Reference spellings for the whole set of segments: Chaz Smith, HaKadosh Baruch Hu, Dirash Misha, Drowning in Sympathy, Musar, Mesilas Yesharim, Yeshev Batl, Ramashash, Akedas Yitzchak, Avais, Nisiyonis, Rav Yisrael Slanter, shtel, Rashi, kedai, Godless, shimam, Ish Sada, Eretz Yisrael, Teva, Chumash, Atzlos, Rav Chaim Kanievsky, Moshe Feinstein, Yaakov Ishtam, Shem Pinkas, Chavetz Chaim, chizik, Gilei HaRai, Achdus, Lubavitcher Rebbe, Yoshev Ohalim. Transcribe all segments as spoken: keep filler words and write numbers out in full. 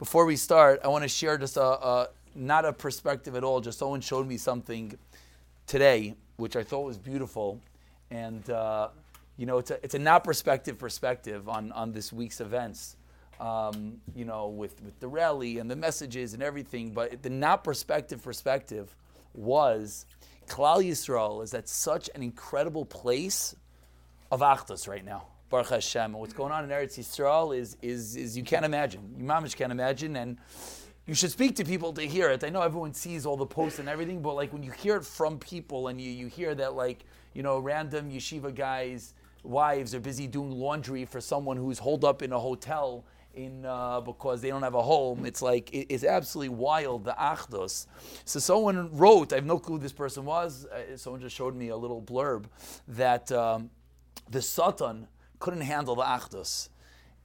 Before we start, I want to share just a, a not a perspective at all. Just someone showed me something today, which I thought was beautiful, and uh, you know, it's a it's a not perspective perspective on, on this week's events. Um, you know, with, with the rally and the messages and everything, but the not perspective perspective was Klal Yisrael is at such an incredible place of Achdus right now. Baruch Hashem. What's going on in Eretz Yisrael is is is you can't imagine. You mamish can't imagine, and you should speak to people to hear it. I know everyone sees all the posts and everything, but like when you hear it from people, and you, you hear that like you know random yeshiva guys' wives are busy doing laundry for someone who's holed up in a hotel in uh, because they don't have a home. It's like it, it's absolutely wild, the Achdus. So someone wrote, I have no clue who this person was. Uh, someone just showed me a little blurb that um, the Satan couldn't handle the Achdus,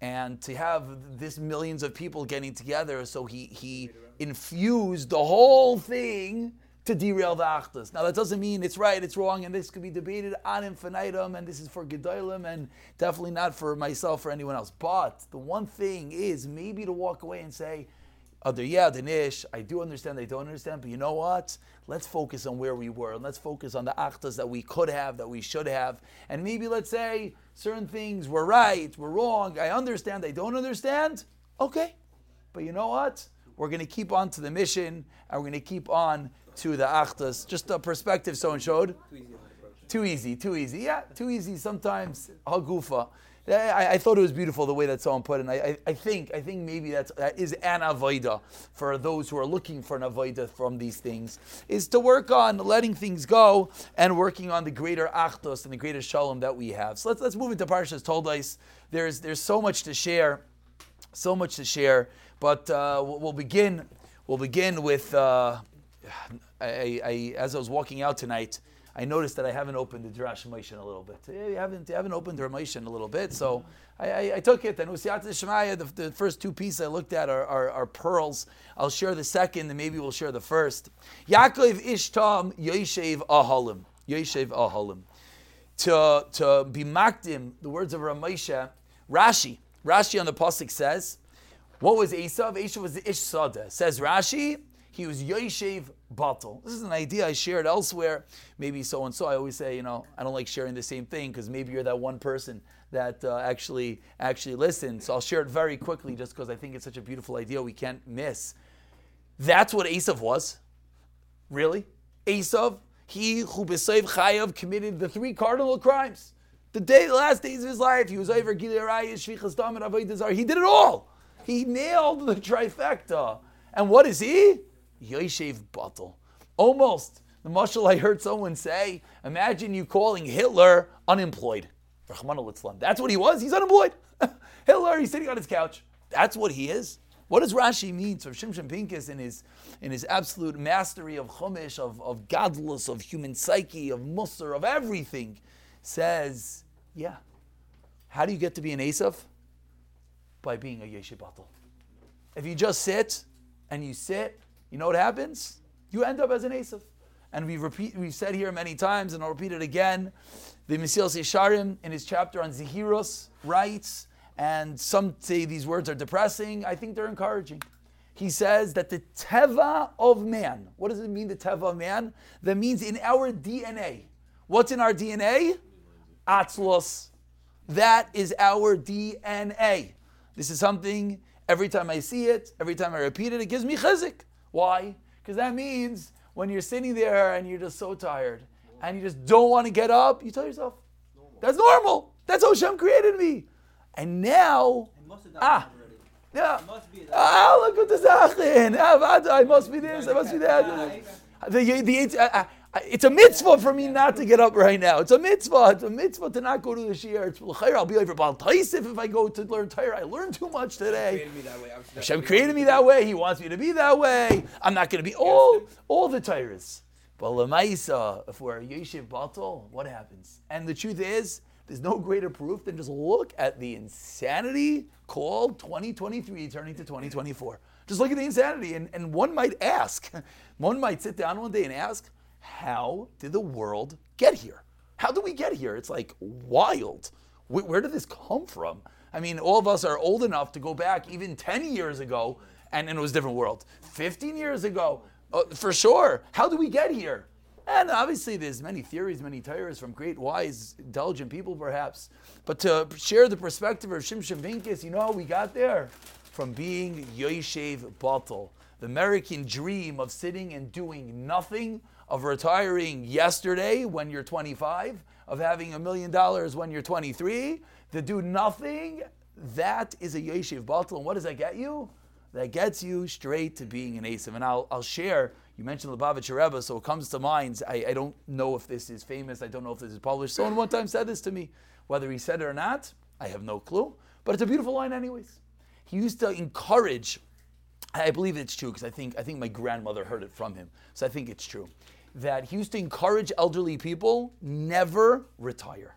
and to have this millions of people getting together, so he he infused the whole thing to derail the Achdus. Now that doesn't mean it's right, it's wrong, and this could be debated ad infinitum, and this is for Gedolim, and definitely not for myself or anyone else. But the one thing is maybe to walk away and say, other yeah, Dinesh, I do understand, I don't understand, but you know what? Let's focus on where we were, and let's focus on the Achdus that we could have, that we should have, and maybe let's say certain things were right, were wrong, I understand, I don't understand, okay. But you know what? We're going to keep on to the mission, and we're going to keep on to the Achdus. Just a perspective someone showed. Too easy. Too easy, too easy, yeah, too easy sometimes, hagufa. I, I thought it was beautiful the way that someone put it, and I, I, I think I think maybe that's, that is an avoida for those who are looking for an avoida from these things, is to work on letting things go and working on the greater Achdus and the greater Shalom that we have. So let's let's move into Parshas Toldos. There's there's so much to share, so much to share, but uh, we'll begin we'll begin with uh, I, I as I was walking out tonight, I noticed that I haven't opened the Dirash Misha in a little bit. I haven't, I haven't opened the Ramashan in a little bit, so I, I, I took it. And the, the first two pieces I looked at are, are, are pearls. I'll share the second, and maybe we'll share the first. Yaakov Ishtam, Yoshev Ohalim. Yeshev Ohalim. To, to be makdim, the words of Ramasha, Rashi. Rashi on the Pasuk says, what was Esav? Esav was the Ish Sada. Says Rashi, he was Yoshev Batl. This is an idea I shared elsewhere. Maybe so and so. I always say, you know, I don't like sharing the same thing because maybe you're that one person that uh, actually actually listens. So I'll share it very quickly just because I think it's such a beautiful idea we can't miss. That's what Esav was. Really? Esav, he who b'seiv chayav committed the three cardinal crimes. The day, the last days of his life, he was over Gilei HaRai, Shvichas Dam, and Avais Zar. He did it all. He nailed the trifecta. And what is he? Yoshev Batl. Almost. The mashal I heard someone say, imagine you calling Hitler unemployed. That's what he was. He's unemployed. Hitler, he's sitting on his couch. That's what he is. What does Rashi mean? So Shem Pinkas in his in his absolute mastery of Chumash, of, of Godless, of human psyche, of Musar, of everything, says, yeah, how do you get to be an Esav? By being a Yoshev Batl. If you just sit, and you sit, you know what happens? You end up as an Esav. And we've, repeat, we've said here many times, and I'll repeat it again, the Mesilas Yesharim in his chapter on Zehiros writes, and some say these words are depressing, I think they're encouraging. He says that the Teva of man, what does it mean, the Teva of man? That means in our D N A. What's in our D N A? Atzlos. That is our D N A. This is something, every time I see it, every time I repeat it, it gives me chizik. Why? Because that means when you're sitting there and you're just so tired and you just don't want to get up, you tell yourself, normal. That's normal. That's how Hashem created me. And now, ah, yeah, ah, look what this happened. I must be this, I must be that. The, the, uh, it's a mitzvah for me not to get up right now. It's a mitzvah. It's a mitzvah to not go to the shi'er. I'll be over Baal Taisif if I go to learn Torah. I learned too much today. Hashem created me that way. He wants me to be that way. I'm not going to be all all the Torahs. But l'maisa, if we're Yeshev Batl, what happens? And the truth is, there's no greater proof than just look at the insanity called twenty twenty-three turning to twenty twenty-four. Just look at the insanity. And, and one might ask, one might sit down one day and ask, how did the world get here? How did we get here? It's like wild. Where, where did this come from? I mean, all of us are old enough to go back even ten years ago, and, and it was a different world. fifteen years ago, uh, for sure. How do we get here? And obviously there's many theories, many tires from great, wise, intelligent people perhaps. But to share the perspective of Shem Pinkas, you know how we got there? From being Yoshev Batl, the American dream of sitting and doing nothing, of retiring yesterday when you're twenty-five, of having a million dollars when you're twenty-three, to do nothing, that is a Yeshev Batl. And what does that get you? That gets you straight to being an Esav. And I'll, I'll share, you mentioned Lubavitcher Rebbe, so it comes to mind, I, I don't know if this is famous, I don't know if this is published. Someone one time said this to me. Whether he said it or not, I have no clue. But it's a beautiful line anyways. He used to encourage, I believe it's true, because I think, I think my grandmother heard it from him, so I think it's true, that he used to encourage elderly people, never retire.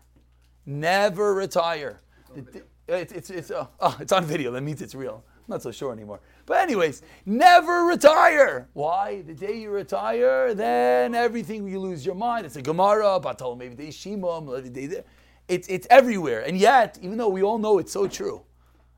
Never retire. It's it's, it's, it's, uh, oh, it's on video, that means it's real. I'm not so sure anymore. But anyways, never retire. Why? The day you retire, then everything, you lose your mind. It's a gemara, batal, maybe they shimam, it's it's everywhere. And yet, even though we all know it's so true,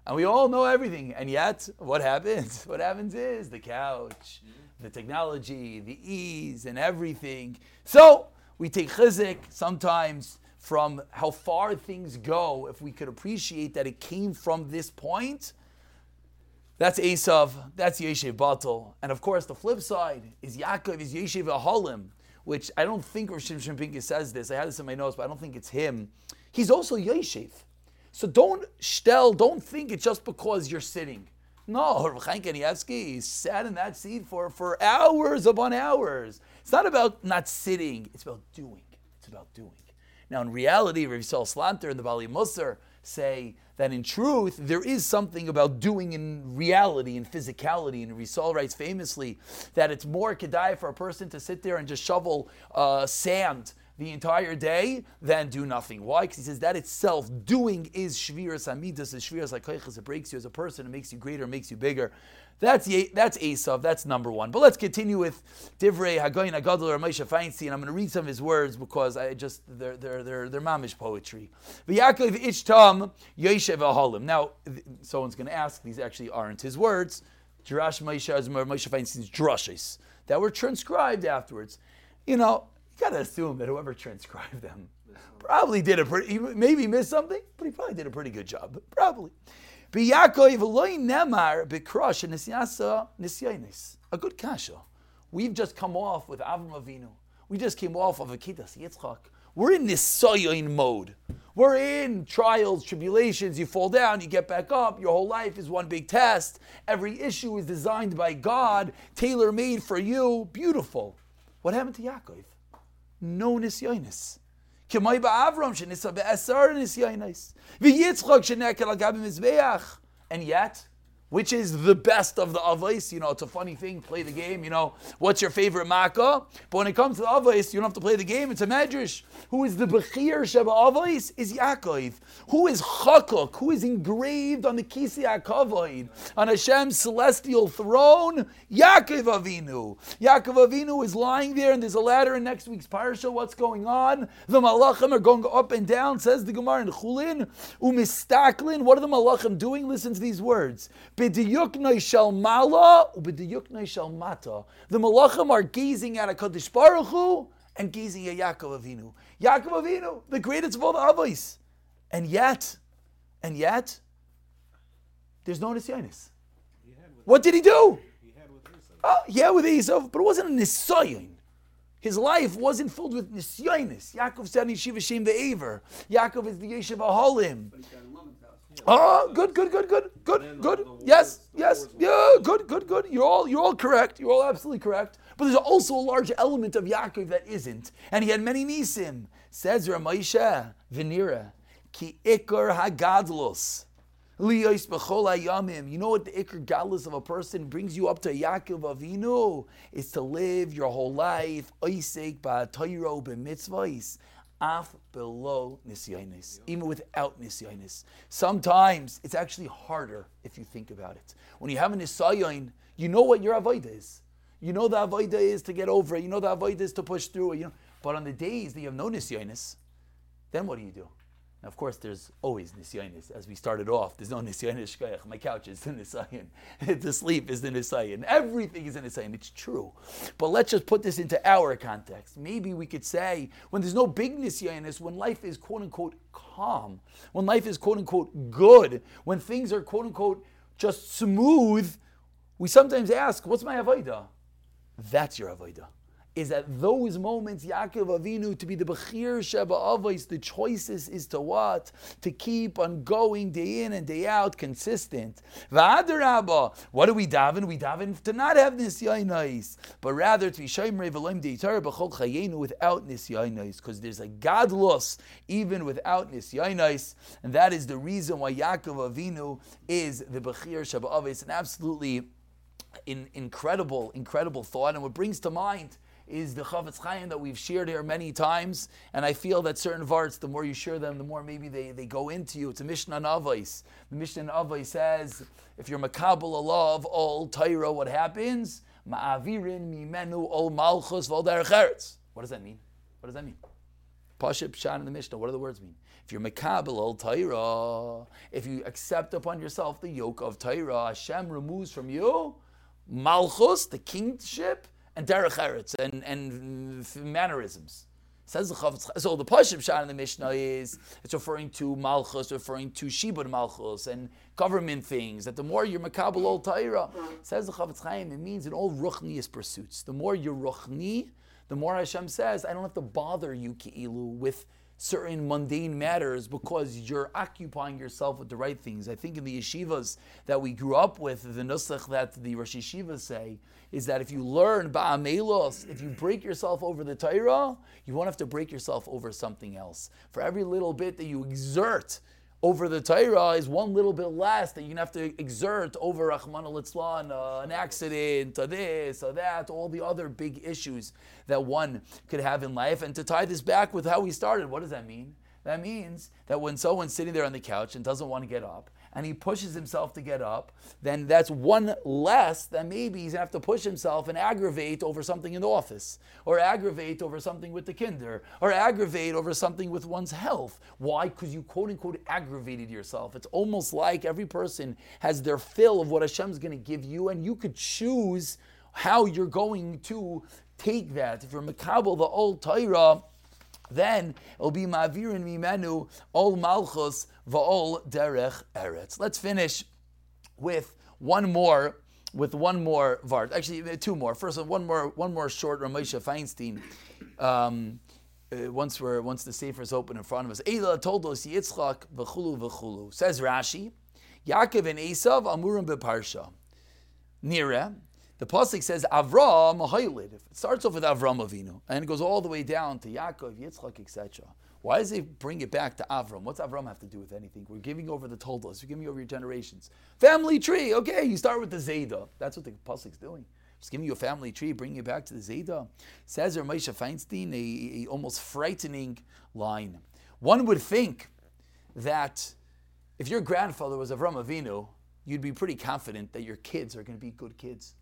and we all know everything, and yet, what happens? What happens is the couch, the technology, the ease, and everything. So we take chizik sometimes from how far things go. If we could appreciate that it came from this point, that's Esav, that's Yeshev Batl. And of course, the flip side is Yaakov, is Yeshev Ohalim, which I don't think Shem Pinkas says this. I had this in my notes, but I don't think it's him. He's also Yeshev. So don't shtel, don't think it's just because you're sitting. No, Rav Chaim Kanievsky sat in that seat for, for hours upon hours. It's not about not sitting, it's about doing. It's about doing. Now in reality, Rav Yisrael Slanter and the Bali Musar say that in truth, there is something about doing in reality and physicality. And Rav Yisrael writes famously that it's more kedai for a person to sit there and just shovel uh, sand the entire day than do nothing. Why? Because he says that itself, doing is shviras hamidus, is shviras hakoyches. It breaks you as a person, it makes you greater, it makes you bigger. That's that's Esav, that's number one. But let's continue with Divrei Hagoyin HaGadol Moshe Feinstein, and I'm going to read some of his words because I just, they're, they're, they're, they're mamish poetry. Yaakov Ishtam, Yoshev Ohalim. Now, someone's going to ask, these actually aren't his words. Dirash Misha is Moshe Feinstein's drushes that were transcribed afterwards. You know, you got to assume that whoever transcribed them probably did a pretty, maybe missed something, but he probably did a pretty good job, probably. A good kasha. We've just come off with Avram Avinu. We just came off of Akedas Yitzchak. We're in Nisayon mode. We're in trials, tribulations. You fall down, you get back up. Your whole life is one big test. Every issue is designed by God, tailor-made for you. Beautiful. What happened to Yaakov? No Nisiyonis. And yet, which is the best of the Avais? You know, it's a funny thing, play the game, you know, what's your favorite makkah? But when it comes to the Avais, you don't have to play the game, it's a medrash. Who is the Bechir Sheba Avais? Is Yaakov. Who is Chakuk? Who is engraved on the Kisi HaKavod, on Hashem's celestial throne? Yaakov Avinu. Yaakov Avinu is lying there, and there's a ladder in next week's parsha. What's going on? The Malachim are going up and down, says the Gemara in Chulin. Umistaklin. What are the Malachim doing? Listen to these words. The Malachim are gazing at HaKadosh Baruch Hu and gazing at Yaakov Avinu. Yaakov Avinu, the greatest of all the Avos. And yet, and yet, there's no Nisiyonis. What did he do? He had with Esav. Oh, yeah, with Esav, but it wasn't a Nisiyon. His life wasn't filled with Nisiyonis. Yaakov said, Yeshiva Shem the Aver. Yaakov is the Yeshev Ohalim. Oh, good, good, good, good, good, good. Yes, yes, yeah, good, good, good. You're all, you're all correct. You're all absolutely correct. But there's also a large element of Yaakov that isn't, and he had many nisim. Says Ramasha, Venira, ki ikar hagadlos, liyos b'chol hayamim. You know what the ikar godless of a person brings you up to Yaakov Avinu is to live your whole life oisek ba'atayro b'mitzvahs. Af below Nisiyonis, even without Nisiyonis. Sometimes it's actually harder if you think about it. When you have a Nisiyon, you know what your Avodah is. You know the Avodah is to get over it. You know the Avodah is to push through it. You know. But on the days that you have no Nisiyonis, then what do you do? Now, of course, there's always Nisiyonis. As we started off, there's no Nisiyonis shkoyach. My couch is the Nisiyon. The sleep is the Nisiyon. Everything is the Nisiyon. It's true. But let's just put this into our context. Maybe we could say, when there's no big Nisiyonis, when life is quote-unquote calm, when life is quote-unquote good, when things are quote-unquote just smooth, we sometimes ask, what's my avodah? That's your avodah. Is at those moments, Yaakov Avinu, to be the Bechir Sheba Avais, the choices is to what? To keep on going day in and day out, consistent. V'adarabba, what do we daven? We daven to not have Nisyonos, but rather to be Shemrei V'loim Deitara B'chol Chayenu without Nisyonos, because there's a Godless even without Nisyonos, and that is the reason why Yaakov Avinu is the Bechir Sheba Avais, an absolutely in, incredible, incredible thought, and what brings to mind is the Chavetz Chaim that we've shared here many times, and I feel that certain varts, the more you share them, the more maybe they, they go into you. It's a Mishnah in Avais. The Mishnah in Avais says, if you're makabel Allah of all Torah, what happens? Ma'avirin mimenu ol malchus v'ol derech eretz. What does that mean? What does that mean? Pasha Pshan in the Mishnah, what do the words mean? If you're Mekabel al Torah, if you accept upon yourself the yoke of Torah, Hashem removes from you malchus, the kingship, and derech eretz and and mannerisms. Says the Chavetz Chaim. So the Pashup Shah in the Mishnah is it's referring to malchus, referring to shibud malchus and government things. That the more you're makabel ol Torah, says the Chavetz Chaim, it means in all ruchnius pursuits. The more you're ruchni, the more Hashem says, I don't have to bother you ki'ilu with certain mundane matters because you're occupying yourself with the right things. I think in the yeshivas that we grew up with, the nusach that the Rosh Yeshivas say is that if you learn ba'amelos, if you break yourself over the Torah, you won't have to break yourself over something else. For every little bit that you exert over the Torah is one little bit less that you're going to have to exert over Rahman al-Itzlan, uh, an accident, a this, a that, all the other big issues that one could have in life. And to tie this back with how we started, what does that mean? That means that when someone's sitting there on the couch and doesn't want to get up, and he pushes himself to get up, then that's one less than maybe he's going to have to push himself and aggravate over something in the office, or aggravate over something with the kinder, or aggravate over something with one's health. Why? Because you quote-unquote aggravated yourself. It's almost like every person has their fill of what Hashem's going to give you, and you could choose how you're going to take that. If you're Mekabel, the old Torah, then it'll be ma'avirin mimenu ol malchus va'ol derech eretz. Let's finish with one more, with one more vart. Actually, two more. First, one more, one more short. Ramesha Feinstein. Um, uh, once we're once the sefer is open in front of us. Eila Toldos Yitzchak v'chulu v'chulu. Says Rashi, Yaakov and Esav amurim beparsha. Nira. The pasuk says Avram Haylid. It starts off with Avram Avinu and it goes all the way down to Yaakov, Yitzchak, et cetera. Why does it bring it back to Avram? What's Avram have to do with anything? We're giving over the Toldos. We're giving over your generations. Family tree. Okay, you start with the Zayda. That's what the pasuk's doing. Just giving you a family tree, bringing it back to the Zayda. Says Ramesha Feinstein, a, a almost frightening line. One would think that if your grandfather was Avram Avinu, you'd be pretty confident that your kids are going to be good kids.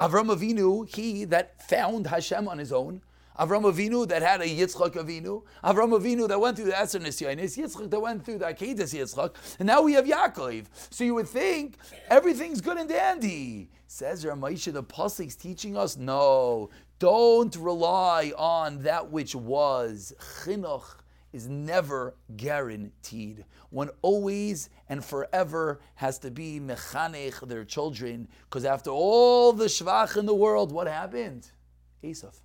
Avram Avinu, he that found Hashem on his own. Avram Avinu that had a Yitzchak Avinu. Avram Avinu that went through the Asher Nisyonis. Yitzchak that went through the Akedas Yitzchak. And now we have Yaakov. So you would think everything's good and dandy. Says Ramashash, the pasuk's teaching us, no, don't rely on that which was. Chinuch is never guaranteed. One always and forever has to be mechanech their children, because after all the shvach in the world, what happened? Esav,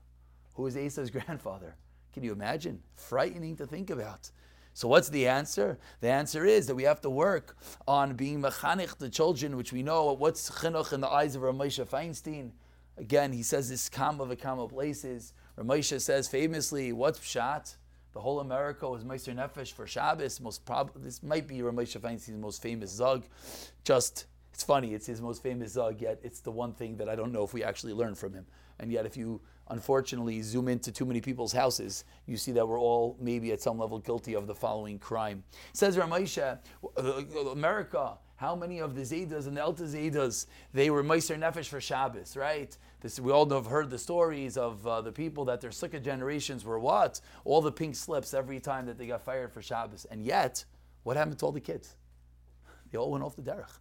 who is Esav's grandfather. Can you imagine? Frightening to think about. So what's the answer? The answer is that we have to work on being mechanech the children, which we know what's chinuch in the eyes of Ramesha Feinstein. Again, he says this comma of a comma places. Ramesha says famously, what's pshat? The whole America was Meister Nefesh for Shabbos. Most prob- this might be Ramashash Feinstein's most famous zug. Just, it's funny, it's his most famous zug, yet it's the one thing that I don't know if we actually learn from him. And yet if you, unfortunately, zoom into too many people's houses, you see that we're all maybe at some level guilty of the following crime. Says Ramashash, America How many of the Zaydas and the Elta Zaydas, they were Meiser Nefesh for Shabbos, right? This, we all have heard the stories of uh, the people that their sukkah generations were what? All the pink slips every time that they got fired for Shabbos. And yet, what happened to all the kids? They all went off the derech.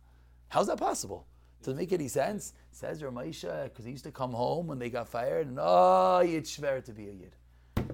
How's that possible? Does it make any sense? It says Ramesha, because he used to come home when they got fired, and oh, it's shver to be a yid.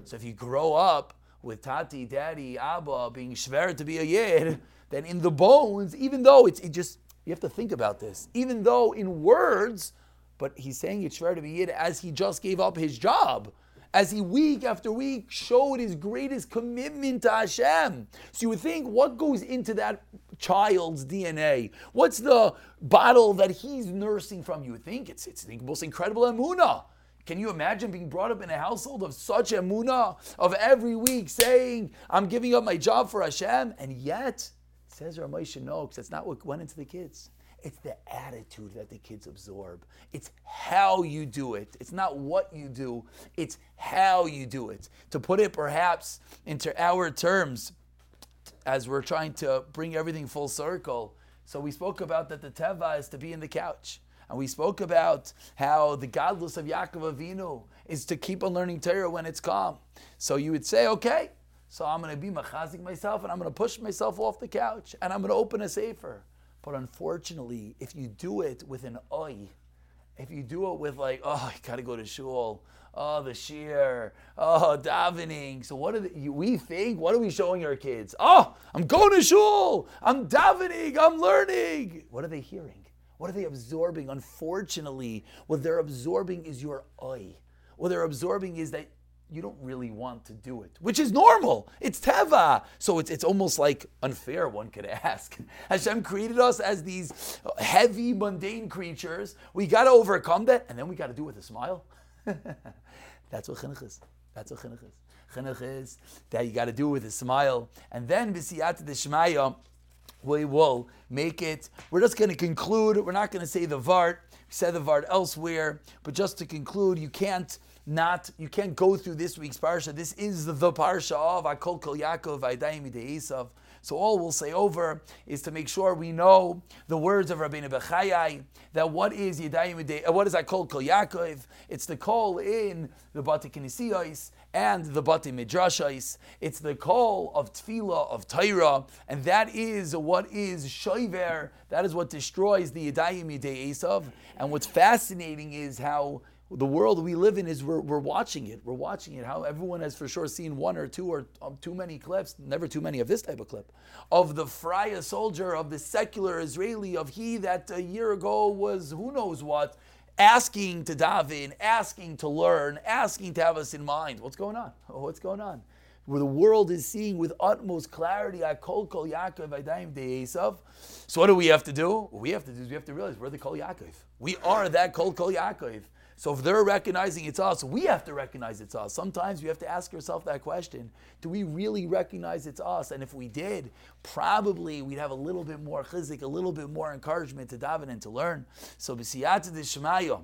So if you grow up with tati, daddy, abba being shver to be a yid, then in the bones, even though it's it just, you have to think about this, even though in words, but he's saying it's shver to be yid as he just gave up his job, as he week after week showed his greatest commitment to Hashem. So you would think, what goes into that child's D N A? What's the bottle that he's nursing from? You would think it's it's the most incredible emunah. Can you imagine being brought up in a household of such emunah, of every week saying, I'm giving up my job for Hashem? And yet, says Ramesh, no, because that's not what went into the kids. It's the attitude that the kids absorb. It's how you do it. It's not what you do. It's how you do it. To put it perhaps into our terms, as we're trying to bring everything full circle. So we spoke about that the Teva is to be in the couch. And we spoke about how the godless of Yaakov Avinu is to keep on learning Torah when it's calm. So you would say, okay, so I'm going to be machazik myself and I'm going to push myself off the couch and I'm going to open a sefer. But unfortunately, if you do it with an oi, if you do it with like, oh, I got to go to shul, oh, the shi'er, oh, davening. So what do the, we think? What are we showing our kids? Oh, I'm going to shul, I'm davening, I'm learning. What are they hearing? What are they absorbing? Unfortunately, what they're absorbing is your oi. What they're absorbing is that you don't really want to do it, which is normal. It's teva. So it's it's almost like unfair, one could ask. Hashem created us as these heavy, mundane creatures. We got to overcome that, and then we got to do it with a smile. That's what chinuch is. That's what chinuch is. Chinuch is that you got to do it with a smile. And then, b'siyata d'shmaya, we will make it. We're just going to conclude. We're not going to say the vart. We said the vart elsewhere. But just to conclude, you can't Not you can't go through this week's parsha. This is the, the parsha of Akol Kol Yaakov V'Yadayim Yidei Esav. So all we'll say over is to make sure we know the words of Rabbeinu Bechayai, that what is Yidayim Yidei, what is Akol Kol Yaakov? It's the call in the Bati Knesiyos and the Bati Midrashos. It's the call of Tefillah, of Torah, and that is what is Shoiver. That is what destroys the Yidayim Yidei Esav. And what's fascinating is how the world we live in is we're, we're watching it. We're watching it. How everyone has for sure seen one or two or um, too many clips, never too many of this type of clip, of the Freya soldier, of the secular Israeli, of he that a year ago was who knows what, asking to daven, asking to learn, asking to have us in mind. What's going on? What's going on? Where the world is seeing with utmost clarity, Akol Kol Yaakov V'Yadayim Yidei Esav. So what do we have to do? What we have to do is we have to realize we're the Kol Yaakov. We are that Kol Kol Yaakov. So if they're recognizing it's us, we have to recognize it's us. Sometimes you have to ask yourself that question. Do we really recognize it's us? And if we did, probably we'd have a little bit more chizik, a little bit more encouragement to daven and to learn. So b'siyata d'shmaya,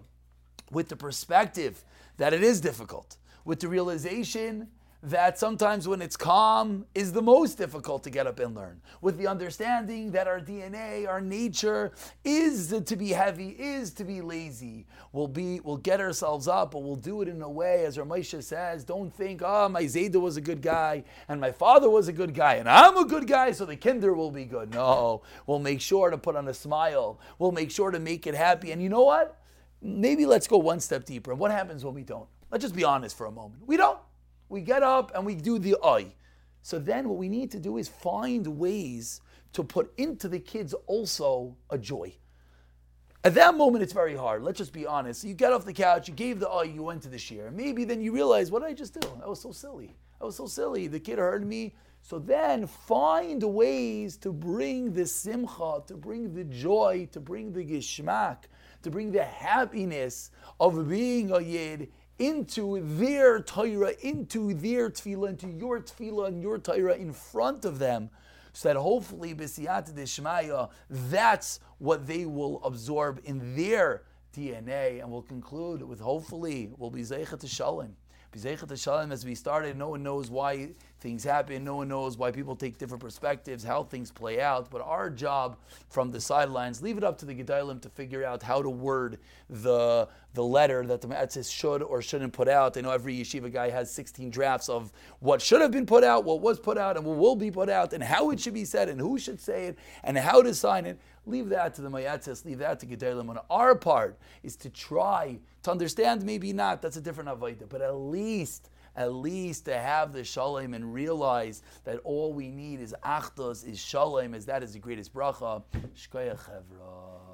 with the perspective that it is difficult, with the realization that sometimes when it's calm is the most difficult to get up and learn. With the understanding that our D N A, our nature is to be heavy, is to be lazy. We'll be, we'll get ourselves up, but we'll do it in a way, as Ramesha says, don't think, oh, my Zayda was a good guy, and my father was a good guy, and I'm a good guy, so the kinder will be good. No, we'll make sure to put on a smile. We'll make sure to make it happy. And you know what? Maybe let's go one step deeper. What happens when we don't? Let's just be honest for a moment. We don't. We get up and we do the oi. So then what we need to do is find ways to put into the kids also a joy. At that moment, it's very hard. Let's just be honest. You get off the couch, you gave the oi, you went to the shiur. Maybe then you realize, what did I just do? That was so silly. That was so silly. The kid heard me. So then find ways to bring the simcha, to bring the joy, to bring the geshmak, to bring the happiness of being a yid into their Torah, into their tefillah, into your tefillah and your Torah in front of them, so that hopefully, b'siyata d'shmaya, that's what they will absorb in their D N A. And we'll conclude with hopefully, we'll be zeichet shalom. Be zeichet shalom as we started. No one knows why things happen. No one knows why people take different perspectives, how things play out. But our job from the sidelines, leave it up to the Gedalim to figure out how to word the the letter that the Me'etzes should or shouldn't put out. I know every yeshiva guy has sixteen drafts of what should have been put out, what was put out, and what will be put out, and how it should be said, and who should say it, and how to sign it. Leave that to the Me'etzes, leave that to Gedalim. On our part is to try to understand, maybe not, that's a different Avaita, but at least At least to have the shalom and realize that all we need is achdus, is shalom, as that is the greatest bracha. Shkoyach Chevra.